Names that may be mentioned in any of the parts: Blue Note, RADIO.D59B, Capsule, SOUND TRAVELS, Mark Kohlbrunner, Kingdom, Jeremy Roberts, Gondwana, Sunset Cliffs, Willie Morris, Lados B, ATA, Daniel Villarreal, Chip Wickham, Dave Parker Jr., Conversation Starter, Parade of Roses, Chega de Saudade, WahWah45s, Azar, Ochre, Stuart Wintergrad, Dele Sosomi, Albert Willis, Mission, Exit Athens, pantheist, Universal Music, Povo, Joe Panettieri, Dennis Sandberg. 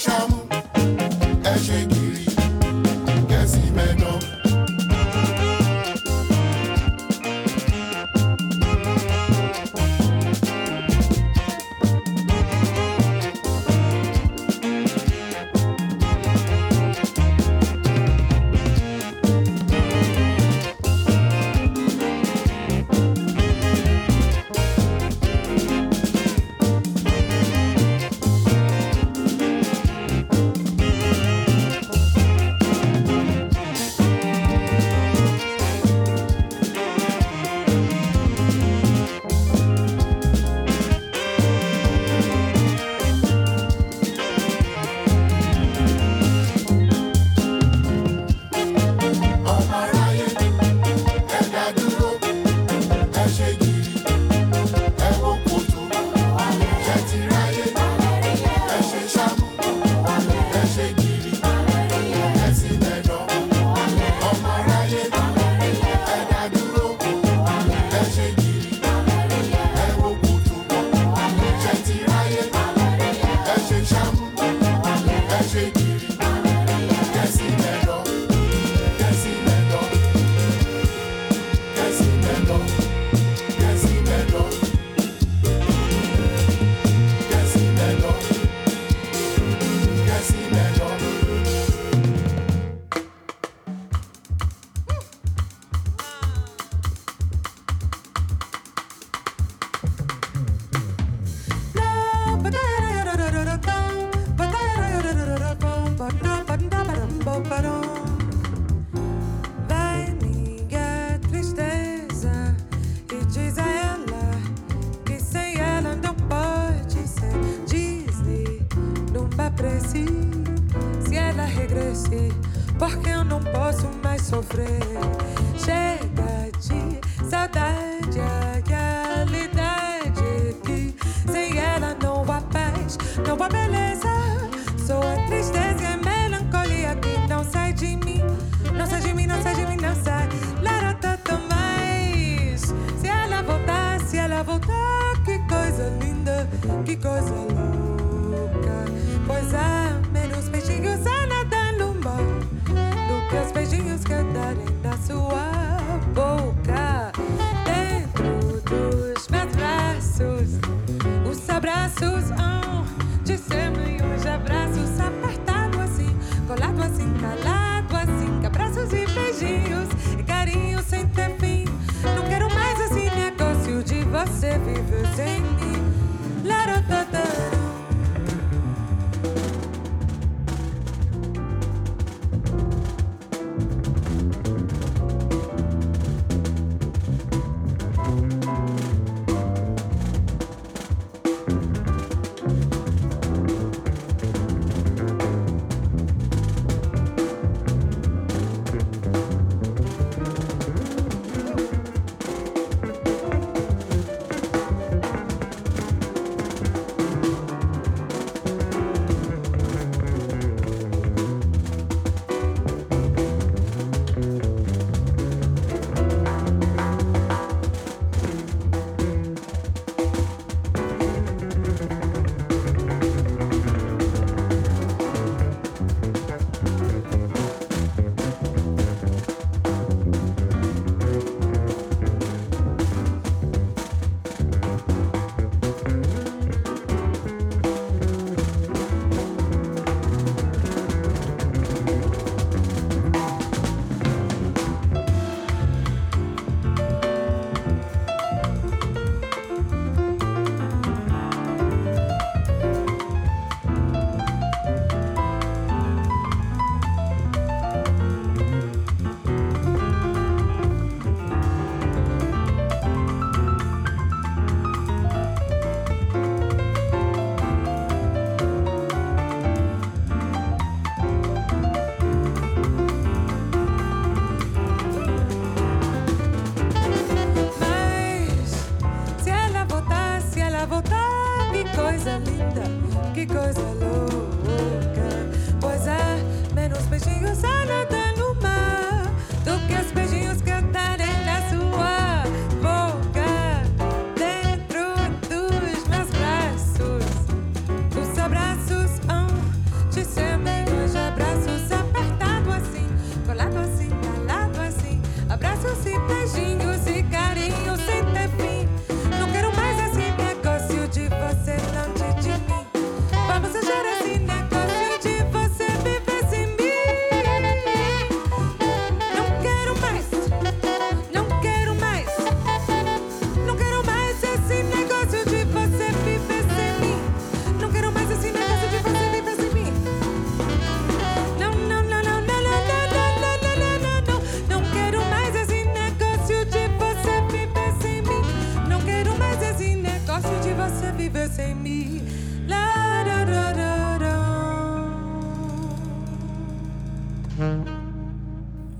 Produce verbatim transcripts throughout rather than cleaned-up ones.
chamo, é Cheguiri, é ESiM'èdò. Porque eu não posso mais sofrer. Chega de saudade, a realidade que sem ela não há paz, não há beleza. Sou a tristeza e a melancolia que não sai de mim, não sai de mim, não sai de mim, não sai. Lara tanto mais. Se ela voltar, se ela voltar, que coisa linda, que coisa louca. Pois há menos beijinhos a nadar no mar que os beijinhos cantarem da sua boca. Dentro dos meus braços, os abraços hão de ser meus abraços. Apertado assim, colado assim, calado assim, que abraços e beijinhos e carinho sem ter fim. Não quero mais esse negócio de você viver sem mim. Larotatã.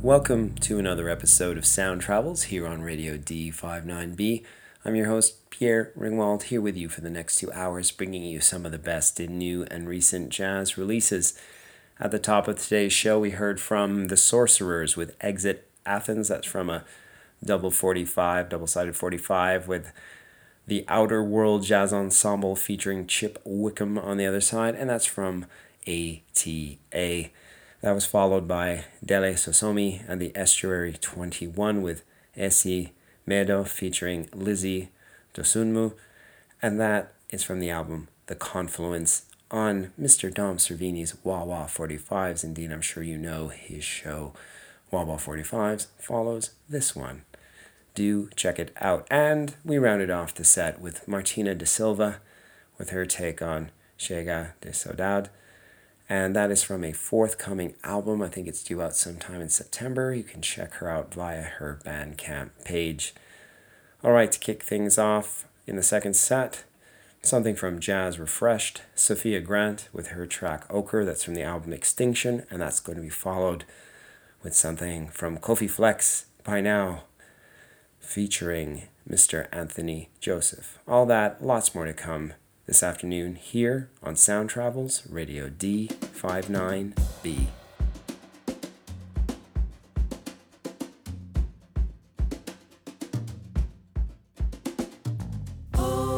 Welcome to another episode of Sound Travels here on Radio D fifty-nine B. I'm your host, Pierre Ringwald, here with you for the next two hours, bringing you some of the best in new and recent jazz releases. At the top of today's show, we heard from The Sorcerers with Exit Athens. That's from a double forty-five, double-sided forty-five with the Outer World Jazz Ensemble featuring Chip Wickham on the other side, and that's from A T A. That was followed by Dele Sosomi and The Estuary twenty-one with ESiM'èdò featuring Lizzie Dosunmu, and that is from the album The Confluence on Mister Dom Cervini's WahWah forty-fives. Indeed, I'm sure you know his show WahWah forty-fives follows this one. Do check it out. And we rounded off the set with Martina De Silva with her take on Chega de Saudade. And that is from a forthcoming album. I think it's due out sometime in September. You can check her out via her Bandcamp page. All right, to kick things off in the second set, something from Jazz Refreshed, Sofia Grant with her track Ochre. That's from the album Extinction, and that's going to be followed with something from Kofi Flexxx, By Now, featuring Mister Anthony Joseph. All that, lots more to come this afternoon here on Sound Travels, Radio D fifty-nine B. Cool.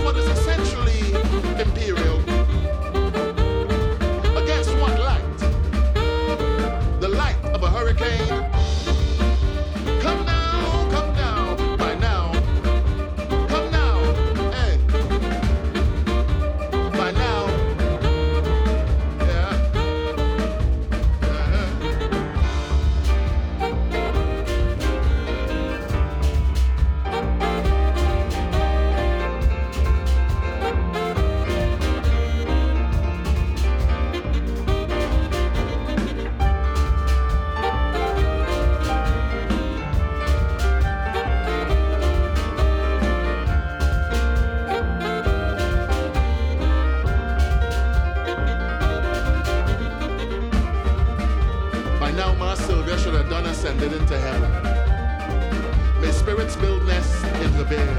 What is done ascended into hell. May spirits build nests in the veil.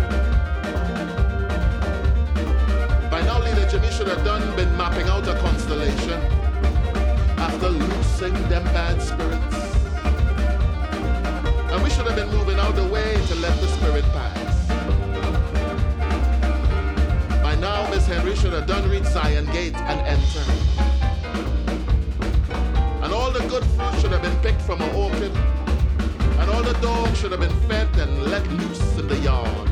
By now, Leader Jimmy should have done been mapping out a constellation after loosing them bad spirits. And we should have been moving out the way to let the spirit pass. By now, Miss Henry should have done reach Zion Gate and enter. And all the good fruit should have been picked from an orchid. And all the dogs should have been fed and let loose in the yard.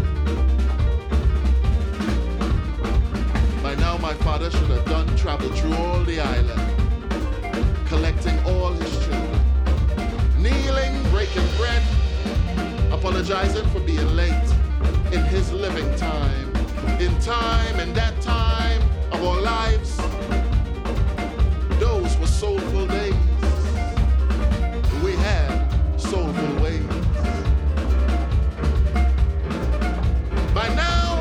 By now my father should have done travel through all the island, collecting all his children, kneeling, breaking bread, apologizing for being late in his living time, in time, in that time of our lives. Those were soulful days. We had soulful ways. By now,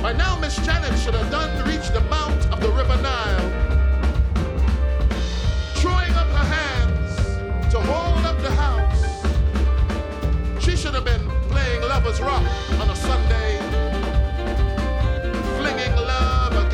by now Miss Janet should have done reach the mouth of the River Nile, throwing up her hands to hold up the house. She should have been playing Lover's Rock on a Sunday, flinging love again.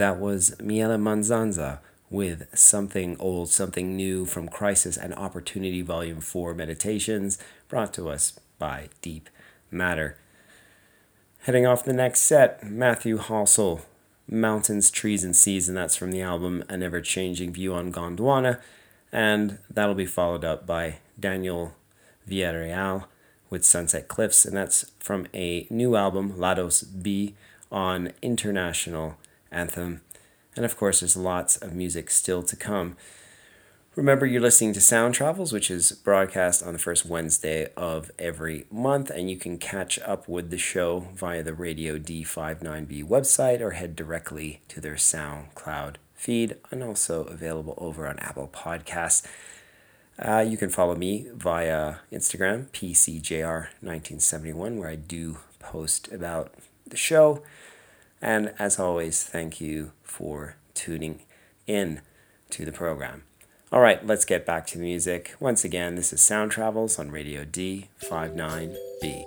That was Myele Manzanza with Something Old, Something New from Crisis and Opportunity, Volume four, Meditations, brought to us by Deep Matter. Heading off the next set, Matthew Halsell, Mountains, Trees, and Seas, and that's from the album An Ever-Changing View on Gondwana, and that'll be followed up by Daniel Villarreal with Sunset Cliffs, and that's from a new album, Lados B, on International Anthem. And of course, there's lots of music still to come. Remember, you're listening to Sound Travels, which is broadcast on the first Wednesday of every month, and you can catch up with the show via the Radio D fifty-nine B website or head directly to their SoundCloud feed, and also available over on Apple Podcasts. Uh, you can follow me via Instagram, P C J R nineteen seventy-one, where I do post about the show. And as always, thank you for tuning in to the program. All right, let's get back to the music. Once again, this is Sound Travels on Radio D fifty-nine B.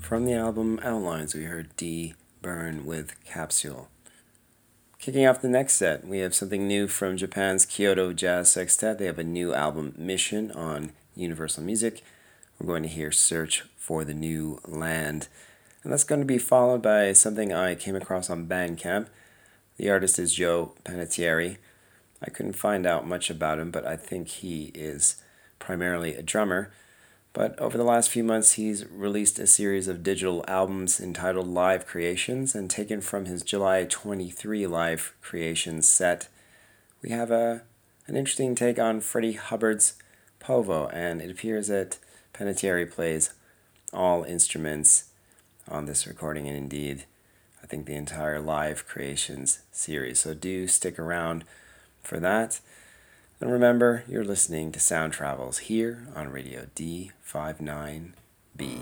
From the album Outlines, we heard D. Byrne with Capsule. Kicking off the next set, we have something new from Japan's Kyoto Jazz Sextet. They have a new album, Mission, on Universal Music. We're going to hear Search for the New Land. And that's going to be followed by something I came across on Bandcamp. The artist is Joe Panettieri. I couldn't find out much about him, but I think he is primarily a drummer. But over the last few months, he's released a series of digital albums entitled Live Creations, and taken from his July twenty-third Live Creations set, we have a an interesting take on Freddie Hubbard's Povo, and it appears that Panettieri plays all instruments on this recording, and indeed, I think the entire Live Creations series. So do stick around for that. And remember, you're listening to Sound Travels here on Radio D fifty-nine B.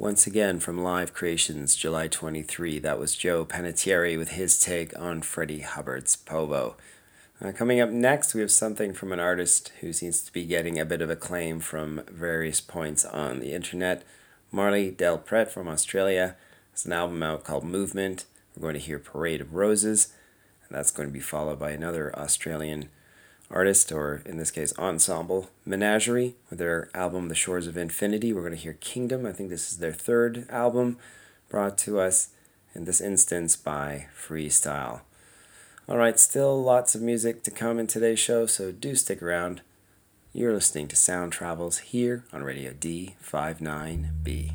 Once again from Live Creations, July twenty-third, that was Joe Panettieri with his take on Freddie Hubbard's Povo. Uh, coming up next, we have something from an artist who seems to be getting a bit of acclaim from various points on the internet. Marley Del Pret from Australia has an album out called Movement. We're going to hear Parade of Roses, and that's going to be followed by another Australian artist, or in this case ensemble, Menagerie, with their album The Shores of Infinity. We're going to hear Kingdom. I think this is their third album, brought to us in this instance by Freestyle. All right, still lots of music to come in today's show, so do stick around. You're listening to Sound Travels here on Radio D fifty-nine B.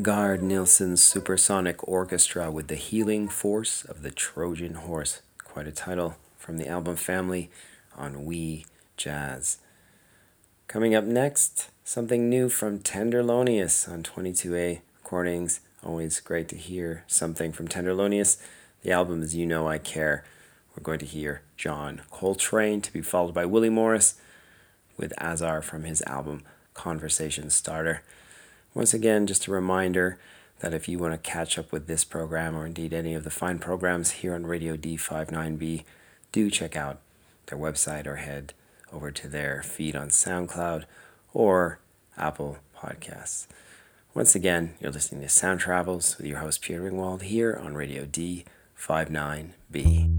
Gard Nilsson's Supersonic Orchestra with the Healing Force of the Trojan Horse. Quite a title from the album Family on We Jazz. Coming up next, something new from Tenderlonius on twenty-two A Recordings. Always great to hear something from Tenderlonius. The album is You Know I Care. We're going to hear John Coltrane, to be followed by Willie Morris with Azar from his album Conversation Starter. Once again, just a reminder that if you want to catch up with this program or indeed any of the fine programs here on Radio D fifty-nine B, do check out their website or head over to their feed on SoundCloud or Apple Podcasts. Once again, you're listening to Sound Travels with your host Pierre Ringwald here on Radio D fifty-nine B.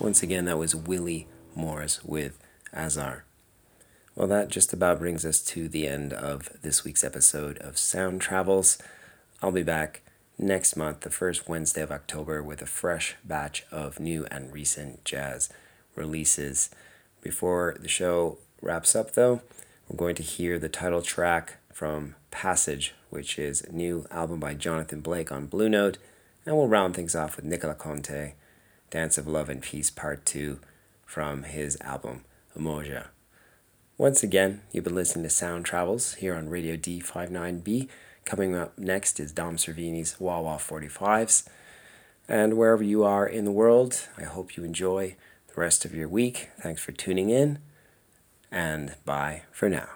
Once again, that was Willie Morris with Azar. Well, that just about brings us to the end of this week's episode of Sound Travels. I'll be back next month, the first Wednesday of October, with a fresh batch of new and recent jazz releases. Before the show wraps up, though, we're going to hear the title track from Passage, which is a new album by Jonathan Blake on Blue Note, and we'll round things off with Nicola Conte, Dance of Love and Peace Part two from his album Emoja. Once again, you've been listening to Sound Travels here on Radio D fifty-nine B. Coming up next is Dom Cervini's WahWah forty-fives. And wherever you are in the world, I hope you enjoy the rest of your week. Thanks for tuning in, and bye for now.